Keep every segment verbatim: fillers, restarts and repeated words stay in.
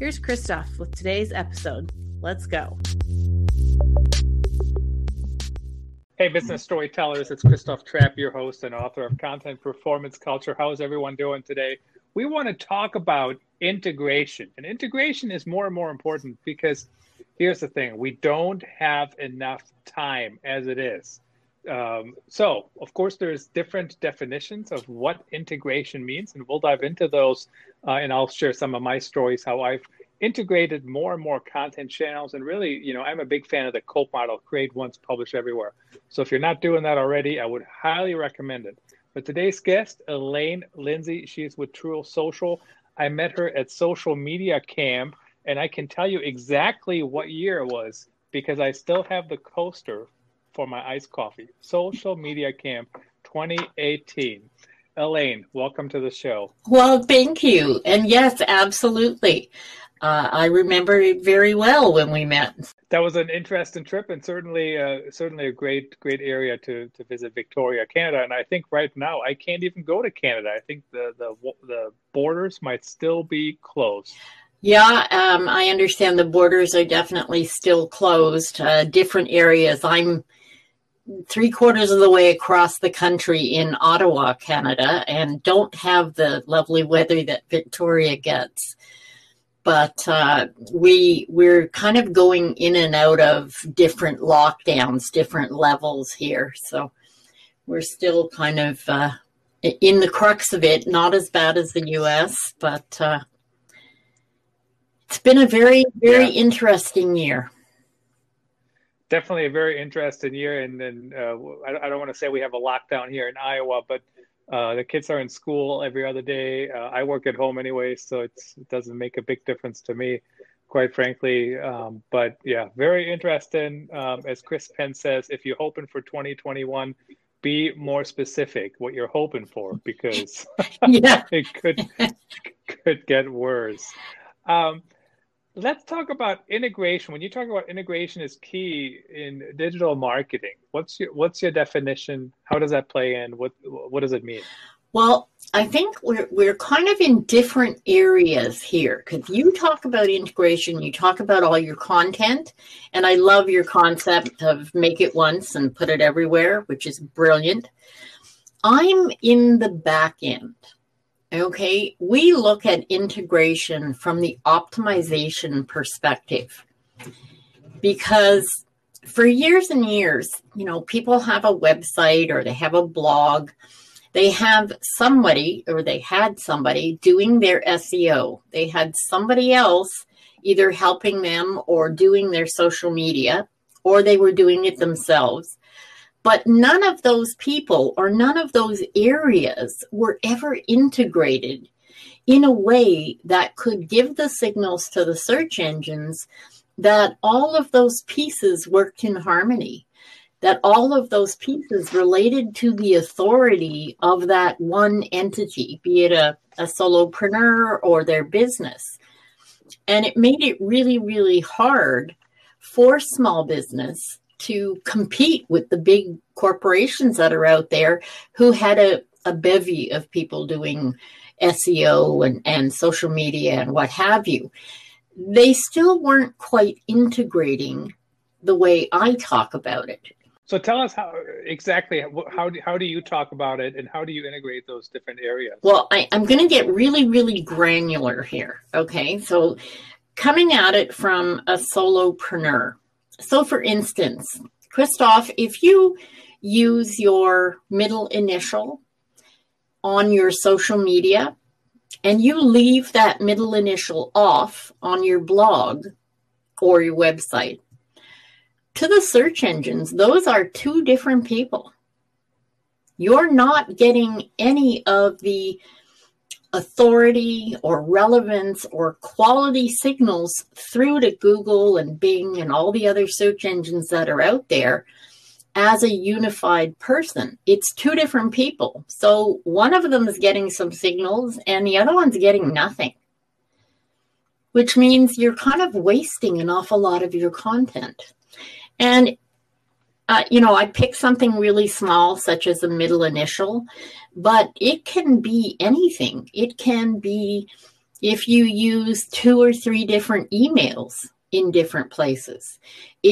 Here's Christoph with today's episode. Let's go. Hey, business storytellers, it's Christoph Trapp, your host and author of Content Performance Culture. How's everyone doing today? We want to talk about integration. And integration is more and more important because here's the thing. We don't have enough time as it is. Um, so, of course, there's different definitions of what integration means, and we'll dive into those, uh, and I'll share some of my stories, how I've integrated more and more content channels. And really, you know, I'm a big fan of the COPE model, create once, publish everywhere. So if you're not doing that already, I would highly recommend it. But today's guest, Elaine Lindsay, she's with Trool Social. I met her at Social Media Camp, and I can tell you exactly what year it was because I still have the coaster for my iced coffee. Social Media Camp twenty eighteen. Elaine, welcome to the show. Well, thank you. And yes, absolutely. Uh, I remember it very well when we met. That was an interesting trip, and certainly uh, certainly a great, great area to, to visit, Victoria, Canada. And I think right now I can't even go to Canada. I think the, the, the borders might still be closed. Yeah, um, I understand the borders are definitely still closed. Uh, different areas. I'm three quarters of the way across the country in Ottawa, Canada, and don't have the lovely weather that Victoria gets. But uh, we, we're kind of going in and out of different lockdowns, different levels here. So we're still kind of uh, in the crux of it, not as bad as the U S, but uh, it's been a very, very yeah. interesting year. Definitely a very interesting year. And then uh, I, I don't want to say we have a lockdown here in Iowa, but Uh, the kids are in school every other day. Uh, I work at home anyway, so it's, it doesn't make a big difference to me, quite frankly. Um, but yeah, very interesting. Um, as Chris Penn says, if you're hoping for twenty twenty-one, be more specific what you're hoping for, because yeah. it could could get worse. Um, let's talk about integration. When you talk about integration is key in digital marketing, what's your what's your definition? How does that play in? What what does it mean? Well, I think we're we're kind of in different areas here, because you talk about integration, you talk about all your content, and I love your concept of make it once and put it everywhere, which is brilliant. I'm in the back end. Okay, we look at integration from the optimization perspective, because for years and years, you know, people have a website or they have a blog. They have somebody or they had somebody doing their S E O. They had somebody else either helping them or doing their social media, or they were doing it themselves. But none of those people or none of those areas were ever integrated in a way that could give the signals to the search engines that all of those pieces worked in harmony, that all of those pieces related to the authority of that one entity, be it a, a solopreneur or their business. And it made it really, really hard for small business to compete with the big corporations that are out there who had a, a bevy of people doing S E O and, and social media and what have you. They still weren't quite integrating the way I talk about it. So tell us how exactly, how do, how do you talk about it and how do you integrate those different areas? Well, I, I'm going to get really, really granular here. Okay, so coming at it from a solopreneur. So, for instance, Christoph, if you use your middle initial on your social media and you leave that middle initial off on your blog or your website, to the search engines, those are two different people. You're not getting any of the authority or relevance or quality signals through to Google and Bing and all the other search engines that are out there as a unified person. It's two different people. So one of them is getting some signals and the other one's getting nothing, which means you're kind of wasting an awful lot of your content. And Uh, you know, I picked something really small, such as a middle initial, but it can be anything. It can be if you use two or three different emails in different places.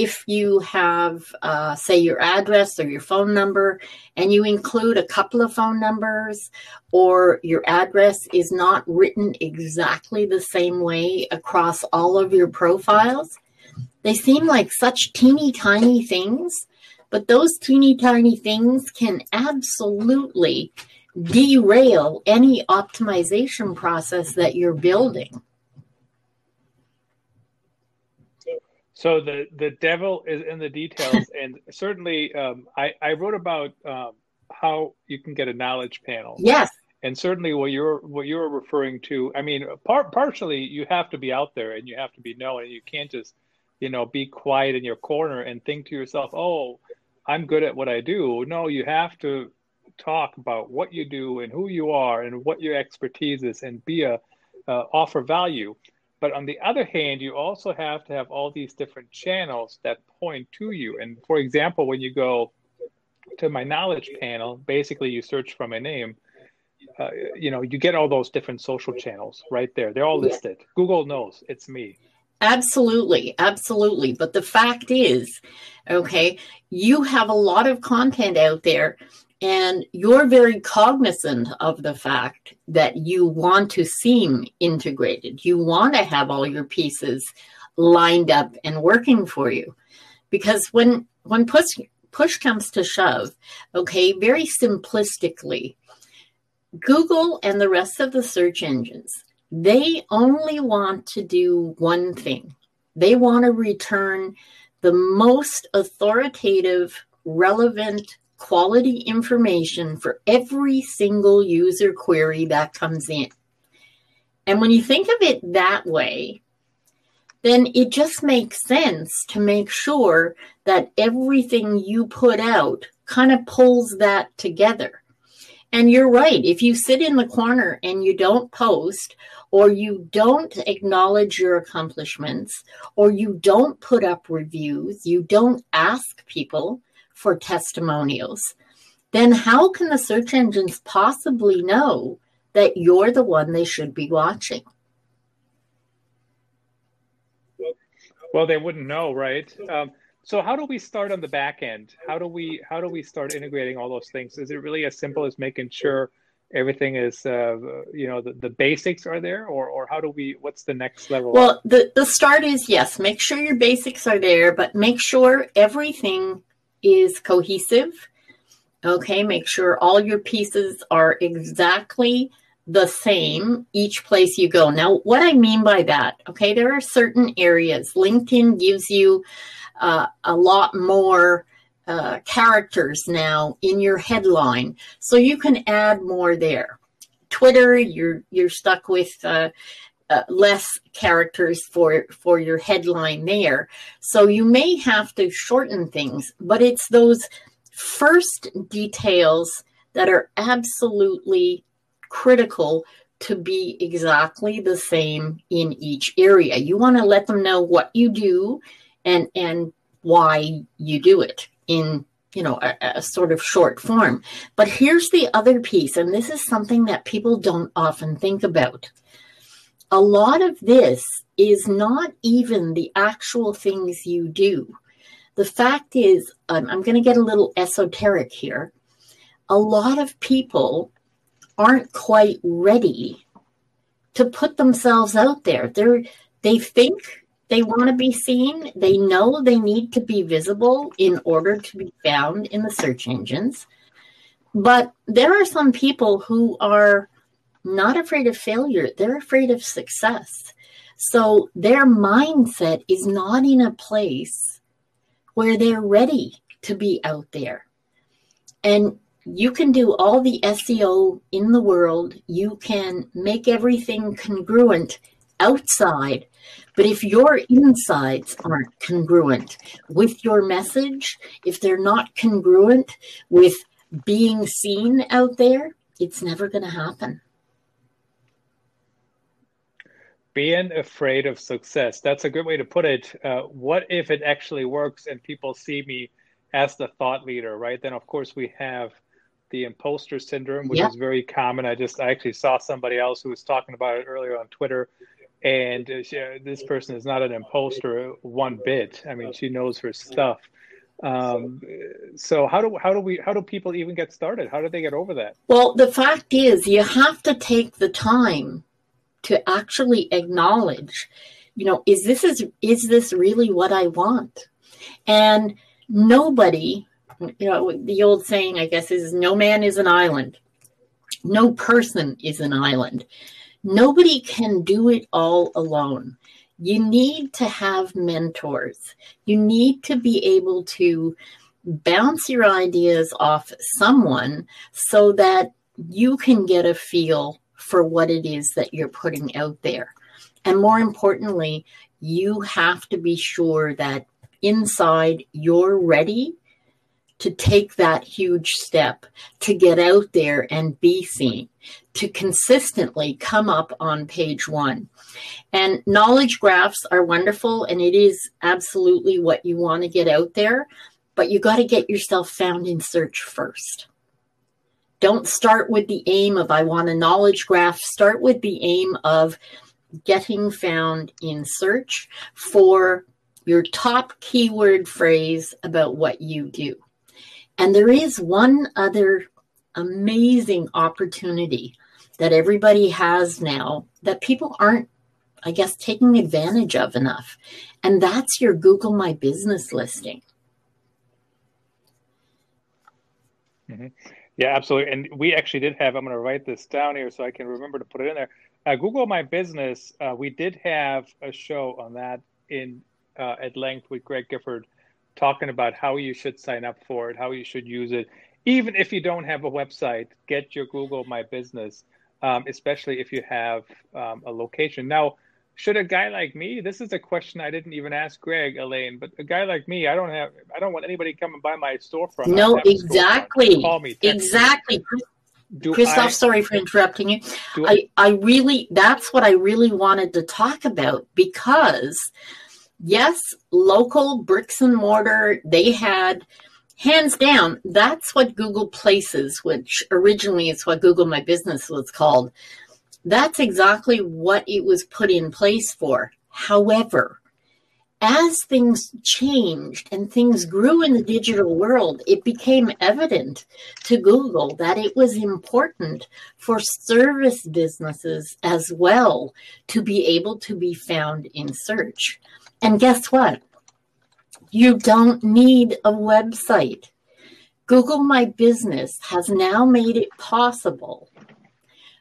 If you have, uh, say, your address or your phone number, and you include a couple of phone numbers, or your address is not written exactly the same way across all of your profiles, they seem like such teeny tiny things. But those teeny tiny things can absolutely derail any optimization process that you're building. So the, the devil is in the details. And certainly um, I, I wrote about um, how you can get a knowledge panel. Yes. And certainly what you're what you're referring to, I mean, par- partially you have to be out there and you have to be known, and you can't just, you know, be quiet in your corner and think to yourself, oh, I'm good at what I do. No, you have to talk about what you do and who you are and what your expertise is, and be a uh, offer value. But on the other hand, you also have to have all these different channels that point to you. And for example, when you go to my knowledge panel, basically you search for my name, uh, you know, you get all those different social channels right there. They're all listed. Google knows it's me. Absolutely. Absolutely. But the fact is, okay, you have a lot of content out there, and you're very cognizant of the fact that you want to seem integrated. You want to have all your pieces lined up and working for you. Because when, when push, push comes to shove, okay, very simplistically, Google and the rest of the search engines, they only want to do one thing. They want to return the most authoritative, relevant, quality information for every single user query that comes in. And when you think of it that way, then it just makes sense to make sure that everything you put out kind of pulls that together. And you're right. If you sit in the corner and you don't post, or you don't acknowledge your accomplishments, or you don't put up reviews, you don't ask people for testimonials, then how can the search engines possibly know that you're the one they should be watching? Well, they wouldn't know, right? Um, So how do we start on the back end? How do we how do we start integrating all those things? Is it really as simple as making sure everything is, uh, you know, the, the basics are there? Or or how do we, what's the next level? Well, the, the start is, yes, make sure your basics are there, but make sure everything is cohesive. Okay, make sure all your pieces are exactly the same each place you go. Now, what I mean by that, okay, there are certain areas. LinkedIn gives you Uh, a lot more uh, characters now in your headline, so you can add more there. Twitter, you're you're stuck with uh, uh, less characters for for your headline there, so you may have to shorten things. But it's those first details that are absolutely critical to be exactly the same in each area. You want to let them know what you do and and why you do it in, you know, a, a sort of short form. But here's the other piece, and this is something that people don't often think about. A lot of this is not even the actual things you do. The fact is, um, I'm going to get a little esoteric here. A lot of people aren't quite ready to put themselves out there. They're, they think... they want to be seen. They know they need to be visible in order to be found in the search engines. But there are some people who are not afraid of failure. They're afraid of success. So their mindset is not in a place where they're ready to be out there. And You can do all the S E O in the world. You can make everything congruent outside. But if your insides aren't congruent with your message, if they're not congruent with being seen out there, it's never going to happen. Being afraid of success. That's a good way to put it. Uh, what if it actually works and people see me as the thought leader, right? Then, of course, we have the imposter syndrome, which yeah. is very common. I just I actually saw somebody else who was talking about it earlier on Twitter. And uh, she, uh, this person is not an imposter one bit. I mean, she knows her stuff. Um, so how do how do we how do people even get started? How do they get over that? Well, the fact is you have to take the time to actually acknowledge, you know, is this is, is this really what I want? And nobody, you know, the old saying, I guess, is no man is an island. No person is an island. Nobody can do it all alone. You need to have mentors. You need to be able to bounce your ideas off someone so that you can get a feel for what it is that you're putting out there. And more importantly, you have to be sure that inside you're ready to take that huge step, to get out there and be seen, to consistently come up on page one. And knowledge graphs are wonderful, and it is absolutely what you want to get out there, but you got to get yourself found in search first. Don't start with the aim of, I want a knowledge graph. Start with the aim of getting found in search for your top keyword phrase about what you do. And there is one other amazing opportunity that everybody has now that people aren't, I guess, taking advantage of enough. And that's your Google My Business listing. Mm-hmm. Yeah, absolutely. And we actually did have, I'm going to write this down here so I can remember to put it in there. Uh, Google My Business, uh, we did have a show on that in uh, at length with Greg Gifford, talking about how you should sign up for it, how you should use it. Even if you don't have a website, get your Google My Business, um, especially if you have um, a location. Now, should a guy like me, this is a question I didn't even ask Greg, Elaine, but a guy like me, I don't have, I don't want anybody coming by my storefront. No, exactly. Storefront. Call me. Exactly. Do Christoph, I, sorry for interrupting you. I, I, I really, that's what I really wanted to talk about, because yes, local bricks and mortar, they had, hands down, that's what Google Places, which originally is what Google My Business was called. That's exactly what it was put in place for. However, as things changed and things grew in the digital world, it became evident to Google that it was important for service businesses as well to be able to be found in search. And guess what? You don't need a website. Google My Business has now made it possible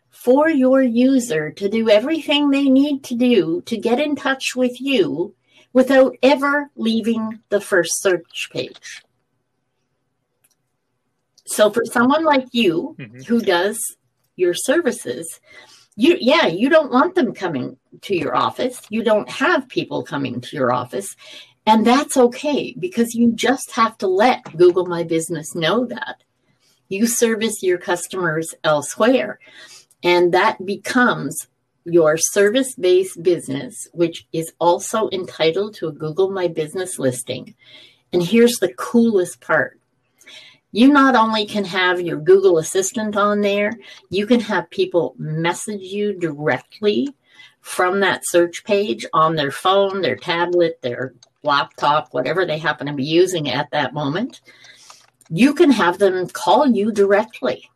for your user to do everything they need to do to get in touch with you without ever leaving the first search page. So for someone like you mm-hmm. who does your services, you, yeah, you don't want them coming to your office. You don't have people coming to your office. And that's okay, because you just have to let Google My Business know that you service your customers elsewhere. And that becomes your service-based business, which is also entitled to a Google My Business listing. And here's the coolest part. You not only can have your Google Assistant on there, you can have people message you directly from that search page on their phone, their tablet, their laptop, whatever they happen to be using at that moment. You can have them call you directly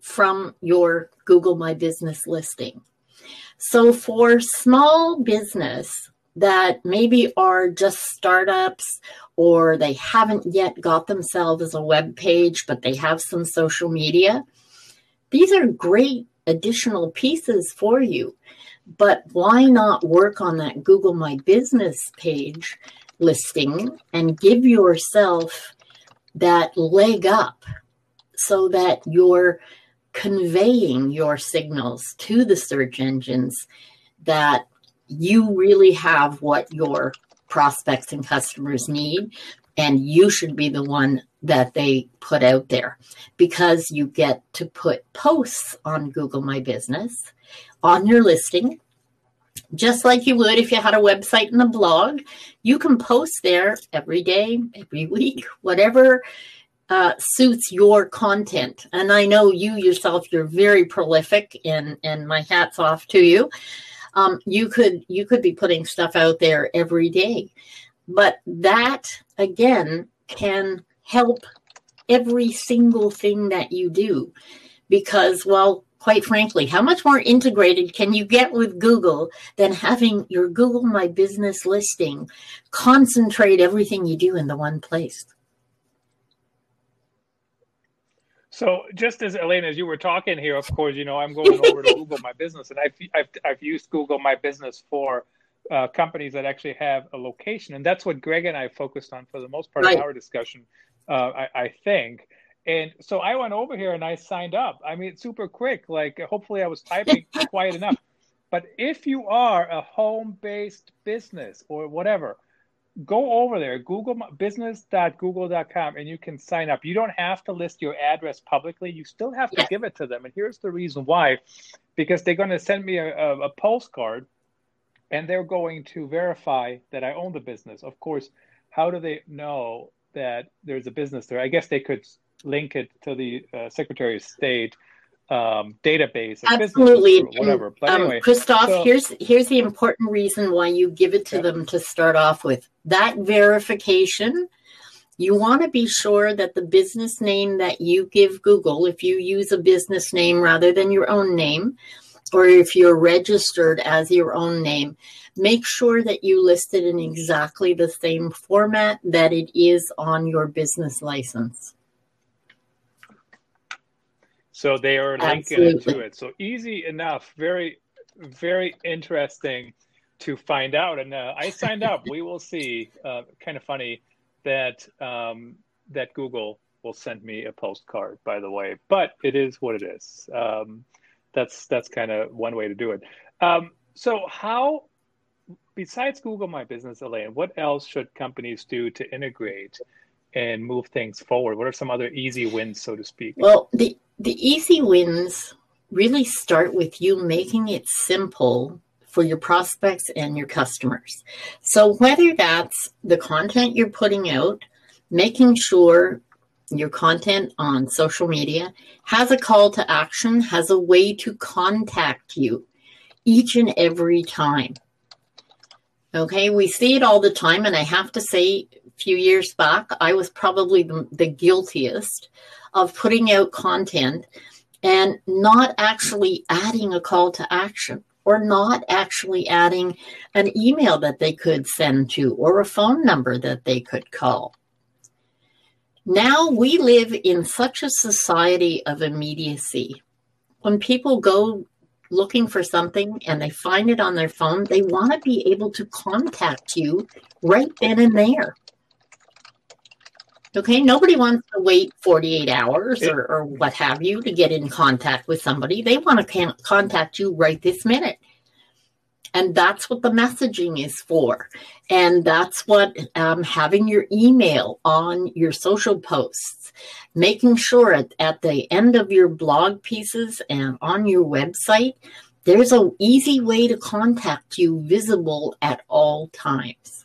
from your Google My Business listing. So for small business that maybe are just startups, or they haven't yet got themselves a web page, but they have some social media, these are great additional pieces for you. But why not work on that Google My Business page listing and give yourself that leg up so that you're conveying your signals to the search engines that you really have what your prospects and customers need, and you should be the one that they put out there, because you get to put posts on Google My Business on your listing, just like you would if you had a website and a blog. You can post there every day, every week, whatever uh, suits your content. And I know you yourself, you're very prolific, and, and my hat's off to you. Um, you could you could be putting stuff out there every day. But that, again, can help every single thing that you do, because, well, quite frankly, how much more integrated can you get with Google than having your Google My Business listing concentrate everything you do in the one place? So just as, Elaine, as you were talking here, of course, you know, I'm going over to Google My Business, and I've, I've, I've used Google My Business for uh, companies that actually have a location. And that's what Greg and I focused on for the most part right. of our discussion, uh, I, I think. And so I went over here and I signed up. I mean, super quick, like hopefully I was typing quiet enough. But if you are a home-based business or whatever, go over there, Google business dot google dot com, and you can sign up. You don't have to list your address publicly. You still have to give it to them. And here's the reason why, because they're going to send me a, a, a postcard, and they're going to verify that I own the business. Of course, how do they know that there's a business there? I guess they could link it to the uh, Secretary of State um, database. Absolutely. Or whatever. But um, anyway, Christoph, so, here's here's the important reason why you give it to yeah. them to start off with. That verification, you want to be sure that the business name that you give Google, if you use a business name rather than your own name, or if you're registered as your own name, make sure that you list it in exactly the same format that it is on your business license. So they are linking to it. So easy enough, very, very interesting to find out. And uh, I signed up. We will see. Uh, kind of funny that um, that Google will send me a postcard, by the way. But it is what it is. Um, that's that's kind of one way to do it. Um, so how, besides Google My Business, Elaine, what else should companies do to integrate and move things forward? What are some other easy wins, so to speak? Well, the The easy wins really start with you making it simple for your prospects and your customers. So whether that's the content you're putting out, making sure your content on social media has a call to action, has a way to contact you each and every time. Okay, we see it all the time. And I have to say, a few years back, I was probably the, the guiltiest of putting out content and not actually adding a call to action, or not actually adding an email that they could send to, or a phone number that they could call. Now we live in such a society of immediacy. When people go looking for something and they find it on their phone, they want to be able to contact you right then and there. Okay, nobody wants to wait forty-eight hours or, or what have you to get in contact with somebody. They want to can- contact you right this minute. And that's what the messaging is for. And that's what um, having your email on your social posts, making sure at, at the end of your blog pieces and on your website, there's an easy way to contact you visible at all times.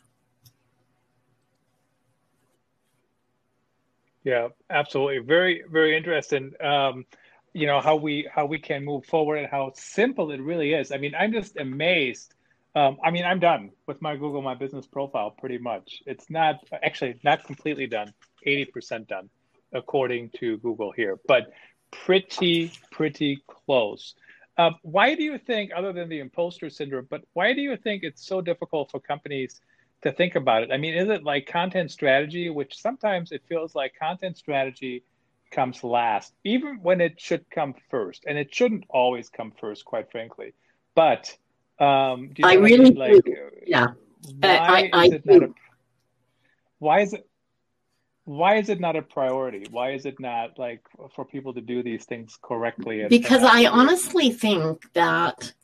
Yeah, absolutely. Very, very interesting. Um, you know, how we how we can move forward and how simple it really is. I mean, I'm just amazed. Um, I mean, I'm done with my Google My Business profile pretty much. It's not actually not completely done, eighty percent done, according to Google here, but pretty, pretty close. Um, why do you think, other than the imposter syndrome, but why do you think it's so difficult for companies to think about it? I mean, is it like content strategy, which sometimes it feels like content strategy comes last, even when it should come first, and it shouldn't always come first, quite frankly. But um, do you I really I mean? do. Like, yeah. Why I, I, is I it do. Not a, why is it? why is it not a priority? Why is it not like for people to do these things correctly? Because I honestly think that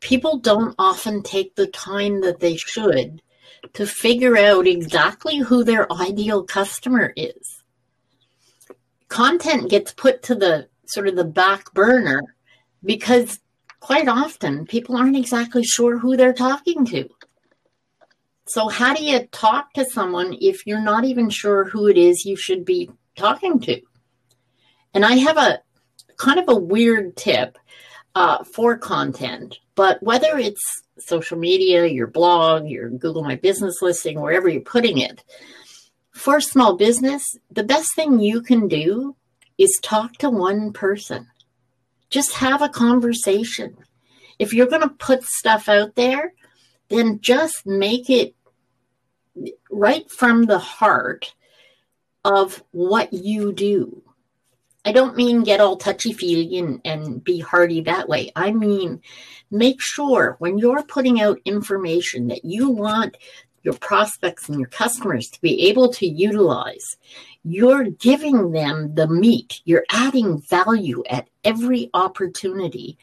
people don't often take the time that they should to figure out exactly who their ideal customer is. Content gets put to the sort of the back burner because quite often people aren't exactly sure who they're talking to. So how do you talk to someone if you're not even sure who it is you should be talking to? And I have a kind of a weird tip uh, for content, but whether it's social media, your blog, your Google My Business listing, wherever you're putting it, for small business, the best thing you can do is talk to one person. Just have a conversation. If you're going to put stuff out there, then just make it right from the heart of what you do. I don't mean get all touchy-feely and, and be hardy that way. I mean, make sure when you're putting out information that you want your prospects and your customers to be able to utilize, you're giving them the meat. You're adding value at every opportunity.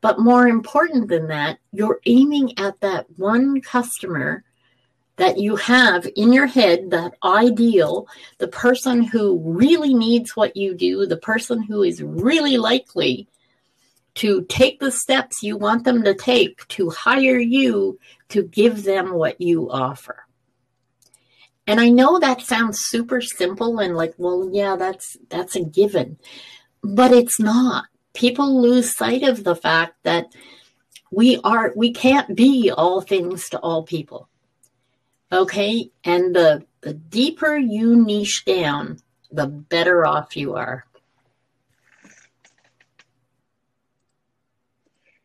But more important than that, you're aiming at that one customer that you have in your head, that ideal, the person who really needs what you do, the person who is really likely to take the steps you want them to take to hire you to give them what you offer. And I know that sounds super simple and like, well, yeah, that's that's a given, but it's not. People lose sight of the fact that we are we can't be all things to all people. Okay? And the, the deeper you niche down, the better off you are.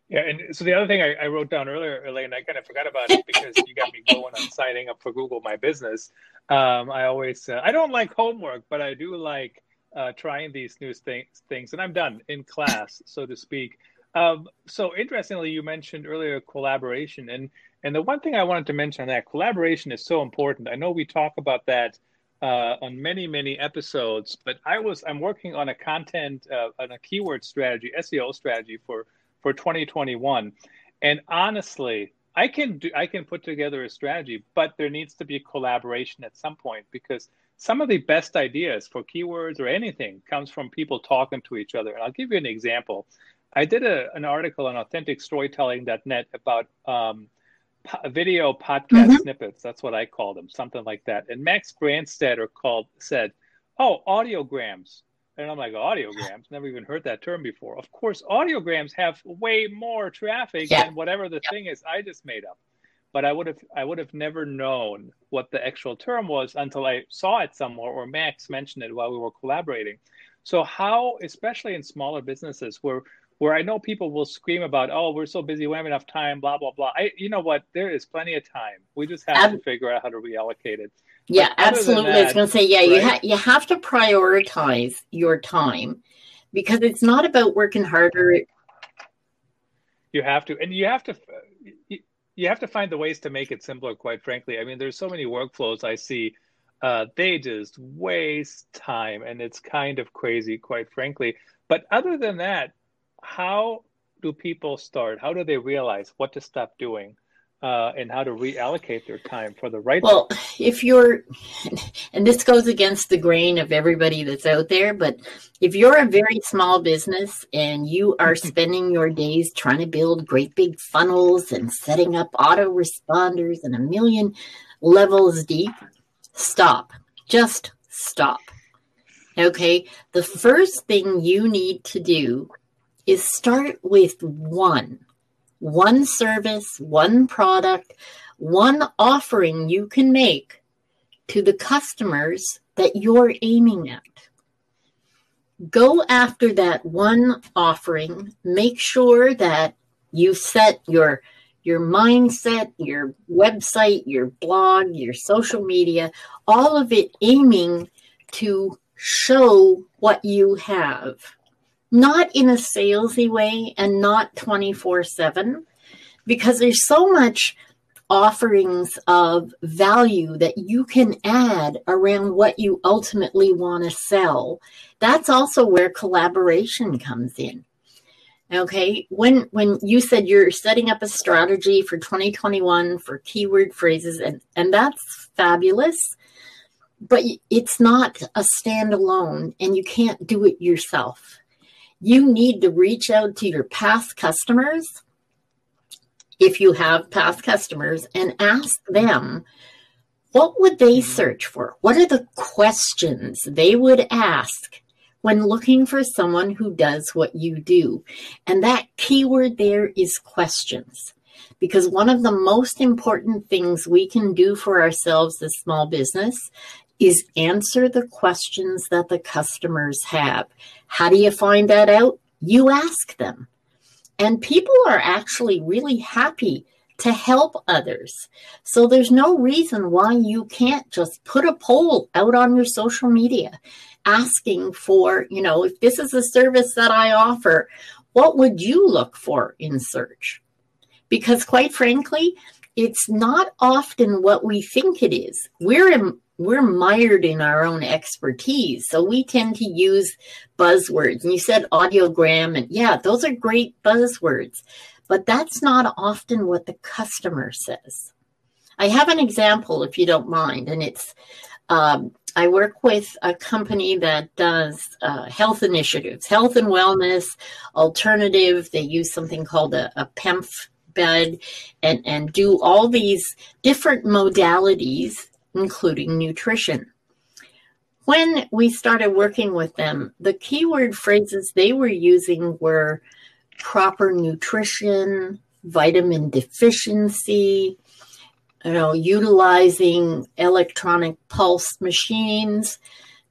Yeah, and so the other thing I, I wrote down earlier, Elaine, I kind of forgot about it because you got me going on signing up for Google My Business. Um, I always, uh, I don't like homework, but I do like Uh, trying these new th- things, and I'm done in class, so to speak. Um, so interestingly, you mentioned earlier collaboration, and and the one thing I wanted to mention on that, collaboration is so important. I know we talk about that uh, on many, many episodes, but I was, I'm working on a content, uh, on a keyword strategy, S E O strategy for, for twenty twenty-one. And honestly, I can do, I can put together a strategy, but there needs to be collaboration at some point, because some of the best ideas for keywords or anything comes from people talking to each other. And I'll give you an example. I did a, an article on authentic storytelling dot net about um, po- video podcast mm-hmm. snippets. That's what I call them, something like that. And Max Grandstadter called, said, oh, audiograms. And I'm like, audiograms? Never even heard that term before. Of course, audiograms have way more traffic yeah. than whatever the yeah. thing is I just made up. But I would have I would have never known what the actual term was until I saw it somewhere or Max mentioned it while we were collaborating. So how, especially in smaller businesses where where I know people will scream about, oh, we're so busy, we don't have enough time, blah, blah, blah. I, you know what? There is plenty of time. We just have um, to figure out how to reallocate it. Yeah, absolutely. That, I was going to say, yeah, right? you, ha- you have to prioritize your time because it's not about working harder. You have to. And you have to... You, You have to find the ways to make it simpler, quite frankly. I mean, there's so many workflows I see. Uh, they just waste time, and it's kind of crazy, quite frankly. But other than that, how do people start? How do they realize what to stop doing uh, and how to reallocate their time for the right? Well, if you're, and this goes against the grain of everybody that's out there, but if you're a very small business and you are spending your days trying to build great big funnels and setting up autoresponders and a million levels deep, stop. Just stop. Okay? The first thing you need to do is start with one. One service, one product, one offering you can make to the customers that you're aiming at. Go after that one offering. Make sure that you set your, your mindset, your website, your blog, your social media, all of it aiming to show what you have. Not in a salesy way and not twenty-four seven, because there's so much offerings of value that you can add around what you ultimately want to sell. That's also where collaboration comes in. Okay, when when you said you're setting up a strategy for twenty twenty-one for keyword phrases, and, and that's fabulous, but it's not a standalone and you can't do it yourself. You need to reach out to your past customers, if you have past customers, and ask them, what would they search for? What are the questions they would ask when looking for someone who does what you do? And that keyword there is questions. Because one of the most important things we can do for ourselves as small business is answer the questions that the customers have. How do you find that out? You ask them. And people are actually really happy to help others. So there's no reason why you can't just put a poll out on your social media asking for, you know, if this is a service that I offer, what would you look for in search? Because quite frankly, it's not often what we think it is. We're in, we're mired in our own expertise, so we tend to use buzzwords. And you said audiogram, and yeah, those are great buzzwords, but that's not often what the customer says. I have an example, if you don't mind, and it's um, I work with a company that does uh, health initiatives, health and wellness, alternative. They use something called a, a P E M F bed and, and do all these different modalities, including nutrition. When we started working with them, the keyword phrases they were using were proper nutrition, vitamin deficiency, you know, utilizing electronic pulse machines.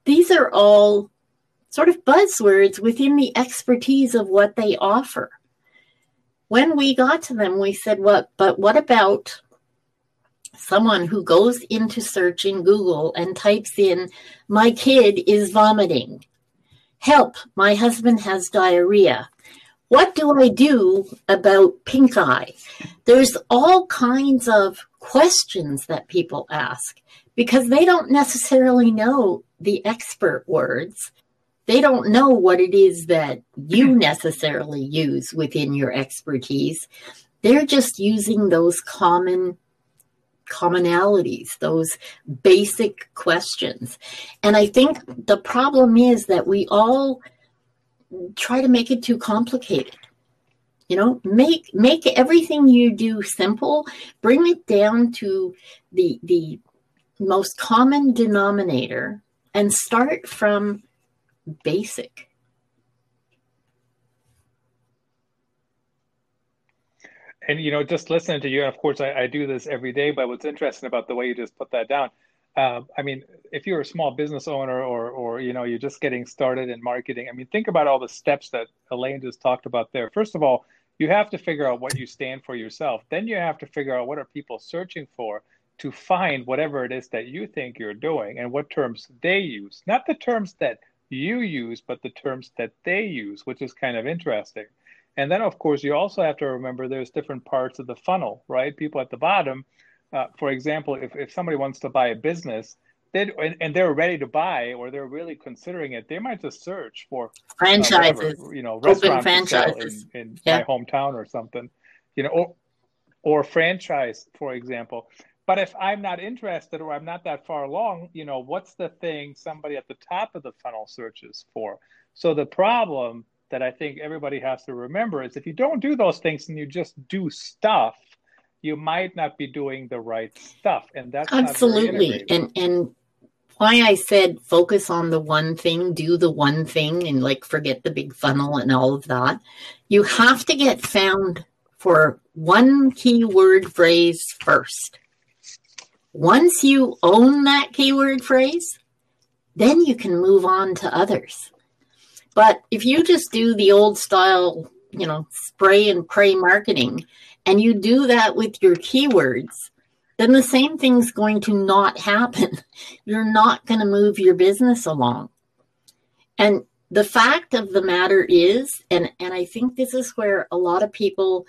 These are all sort of buzzwords within the expertise of what they offer. When we got to them, we said, "What? But what about someone who goes into search in Google and types in, my kid is vomiting. Help, my husband has diarrhea. What do I do about pink eye?" There's all kinds of questions that people ask because they don't necessarily know the expert words. They don't know what it is that you necessarily use within your expertise. They're just using those common commonalities, those basic questions. And I think the problem is that we all try to make it too complicated. You know, make make everything you do simple. Bring it down to the the most common denominator and start from basic. And, you know, just listening to you, and of course, I, I do this every day, but what's interesting about the way you just put that down, uh, I mean, if you're a small business owner or, or, you know, you're just getting started in marketing, I mean, think about all the steps that Elaine just talked about there. First of all, you have to figure out what you stand for yourself. Then you have to figure out what are people searching for to find whatever it is that you think you're doing and what terms they use. Not the terms that you use, but the terms that they use, which is kind of interesting. And then, of course, you also have to remember there's different parts of the funnel, right? People at the bottom, uh, for example, if, if somebody wants to buy a business and, and they're ready to buy or they're really considering it, they might just search for franchises, uh, whatever, you know, restaurant franchises in, in yeah. my hometown or something, you know, or, or franchise, for example. But if I'm not interested or I'm not that far along, you know, what's the thing somebody at the top of the funnel searches for? So the problem that I think everybody has to remember is if you don't do those things and you just do stuff, you might not be doing the right stuff. And that's absolutely. And and why I said focus on the one thing, do the one thing, and like forget the big funnel and all of that. You have to get found for one keyword phrase first. Once you own that keyword phrase, then you can move on to others. But if you just do the old style, you know, spray and pray marketing, and you do that with your keywords, then the same thing's going to not happen. You're not going to move your business along. And the fact of the matter is, and, and I think this is where a lot of people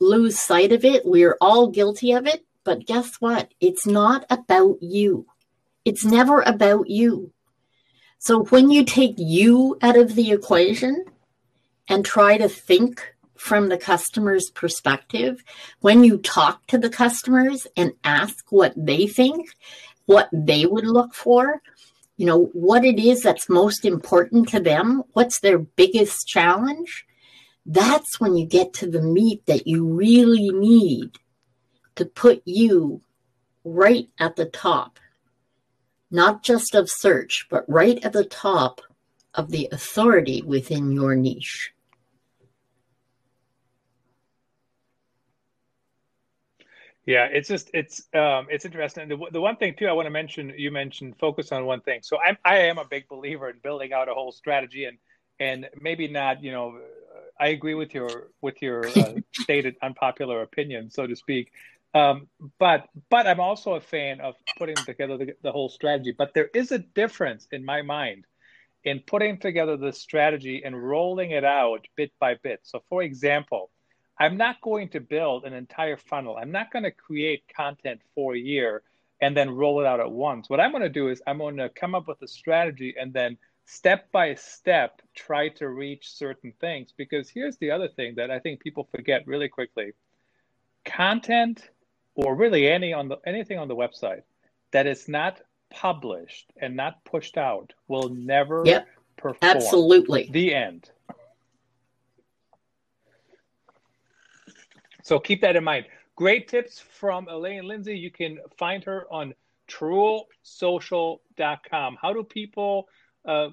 lose sight of it. We're all guilty of it. But guess what? It's not about you. It's never about you. So when you take you out of the equation and try to think from the customer's perspective, when you talk to the customers and ask what they think, what they would look for, you know, what it is that's most important to them, what's their biggest challenge, that's when you get to the meat that you really need to put you right at the top, not just of search, but right at the top of the authority within your niche. Yeah, it's just, it's um, it's interesting. The, the one thing, too, I want to mention, you mentioned focus on one thing. So I'm, I am a big believer in building out a whole strategy and and maybe not, you know, I agree with your with your uh, stated unpopular opinion, so to speak. Um, but but I'm also a fan of putting together the, the whole strategy. But there is a difference in my mind in putting together the strategy and rolling it out bit by bit. So, for example, I'm not going to build an entire funnel. I'm not going to create content for a year and then roll it out at once. What I'm going to do is I'm going to come up with a strategy and then step by step try to reach certain things. Because here's the other thing that I think people forget really quickly. Content, or really any on the, anything on the website that is not published and not pushed out, will never yep, perform. Absolutely. The end. So keep that in mind. Great tips from Elaine Lindsay. You can find her on trool social dot com. How do people uh,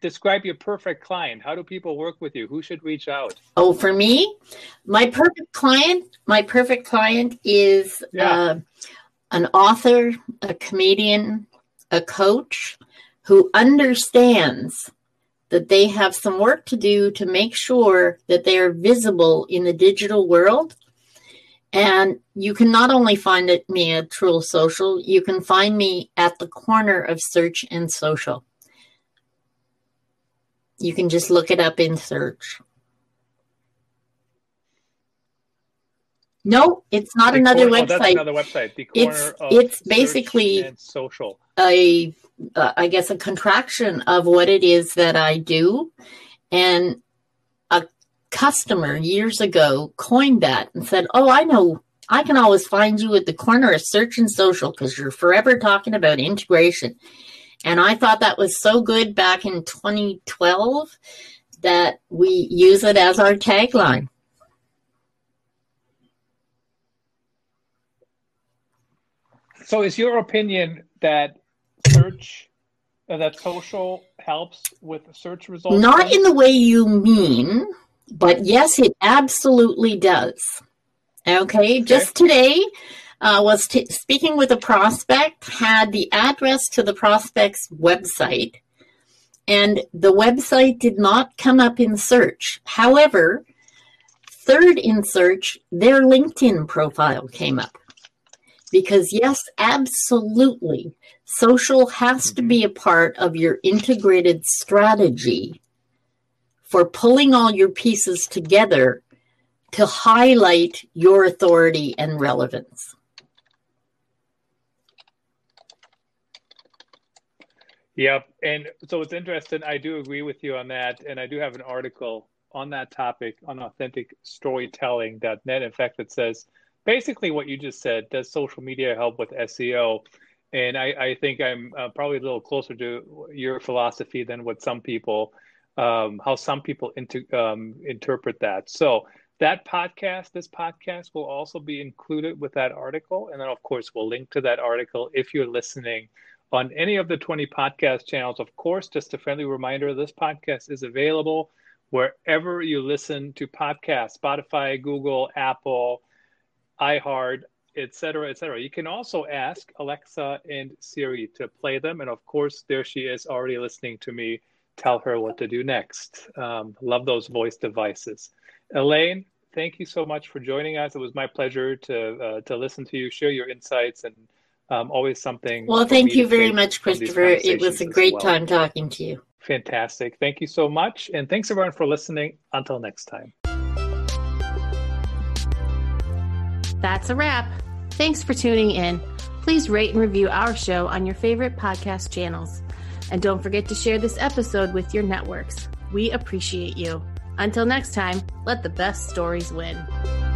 describe your perfect client? How do people work with you? Who should reach out? Oh, for me, my perfect client, my perfect client is yeah. uh, an author, a comedian, a coach who understands that they have some work to do to make sure that they are visible in the digital world. And you can not only find it, me at Trool Social, you can find me at the corner of search and social. You can just look it up in search. No, it's not another, corner, website. Oh, that's another website. The corner it's of it's basically and social. A, uh, I guess, a contraction of what it is that I do. And a customer years ago coined that and said, oh, I know, I can always find you at the corner of search and social because you're forever talking about integration. And I thought that was so good back in twenty twelve that we use it as our tagline. So is your opinion that search, uh, that social helps with search results? Not in the way you mean, but yes, it absolutely does. Okay, okay. Just today, I uh, was t- speaking with a prospect, had the address to the prospect's website, and the website did not come up in search. However, third in search, their LinkedIn profile came up. Because yes, absolutely, social has to be a part of your integrated strategy for pulling all your pieces together to highlight your authority and relevance. Yep, and so it's interesting. I do agree with you on that, and I do have an article on that topic on authentic storytelling dot net. In fact, it says, basically what you just said, does social media help with S E O? And I, I think I'm uh, probably a little closer to your philosophy than what some people, um, how some people inter- um, interpret that. So that podcast, this podcast will also be included with that article. And then, of course, we'll link to that article if you're listening on any of the twenty podcast channels. Of course, just a friendly reminder, this podcast is available wherever you listen to podcasts, Spotify, Google, Apple, iHeart, et cetera, et cetera. You can also ask Alexa and Siri to play them. And of course, there she is already listening to me tell her what to do next. Um, love those voice devices. Elaine, thank you so much for joining us. It was my pleasure to uh, to listen to you, share your insights, and um, always something. Well, thank you very much, Christopher. It was a great time talking to you. Fantastic. Thank you so much. And thanks everyone for listening. Until next time. that's a wrap. Thanks for tuning in. Please rate and review our show on your favorite podcast channels. And don't forget to share this episode with your networks. We appreciate you. Until next time, let the best stories win.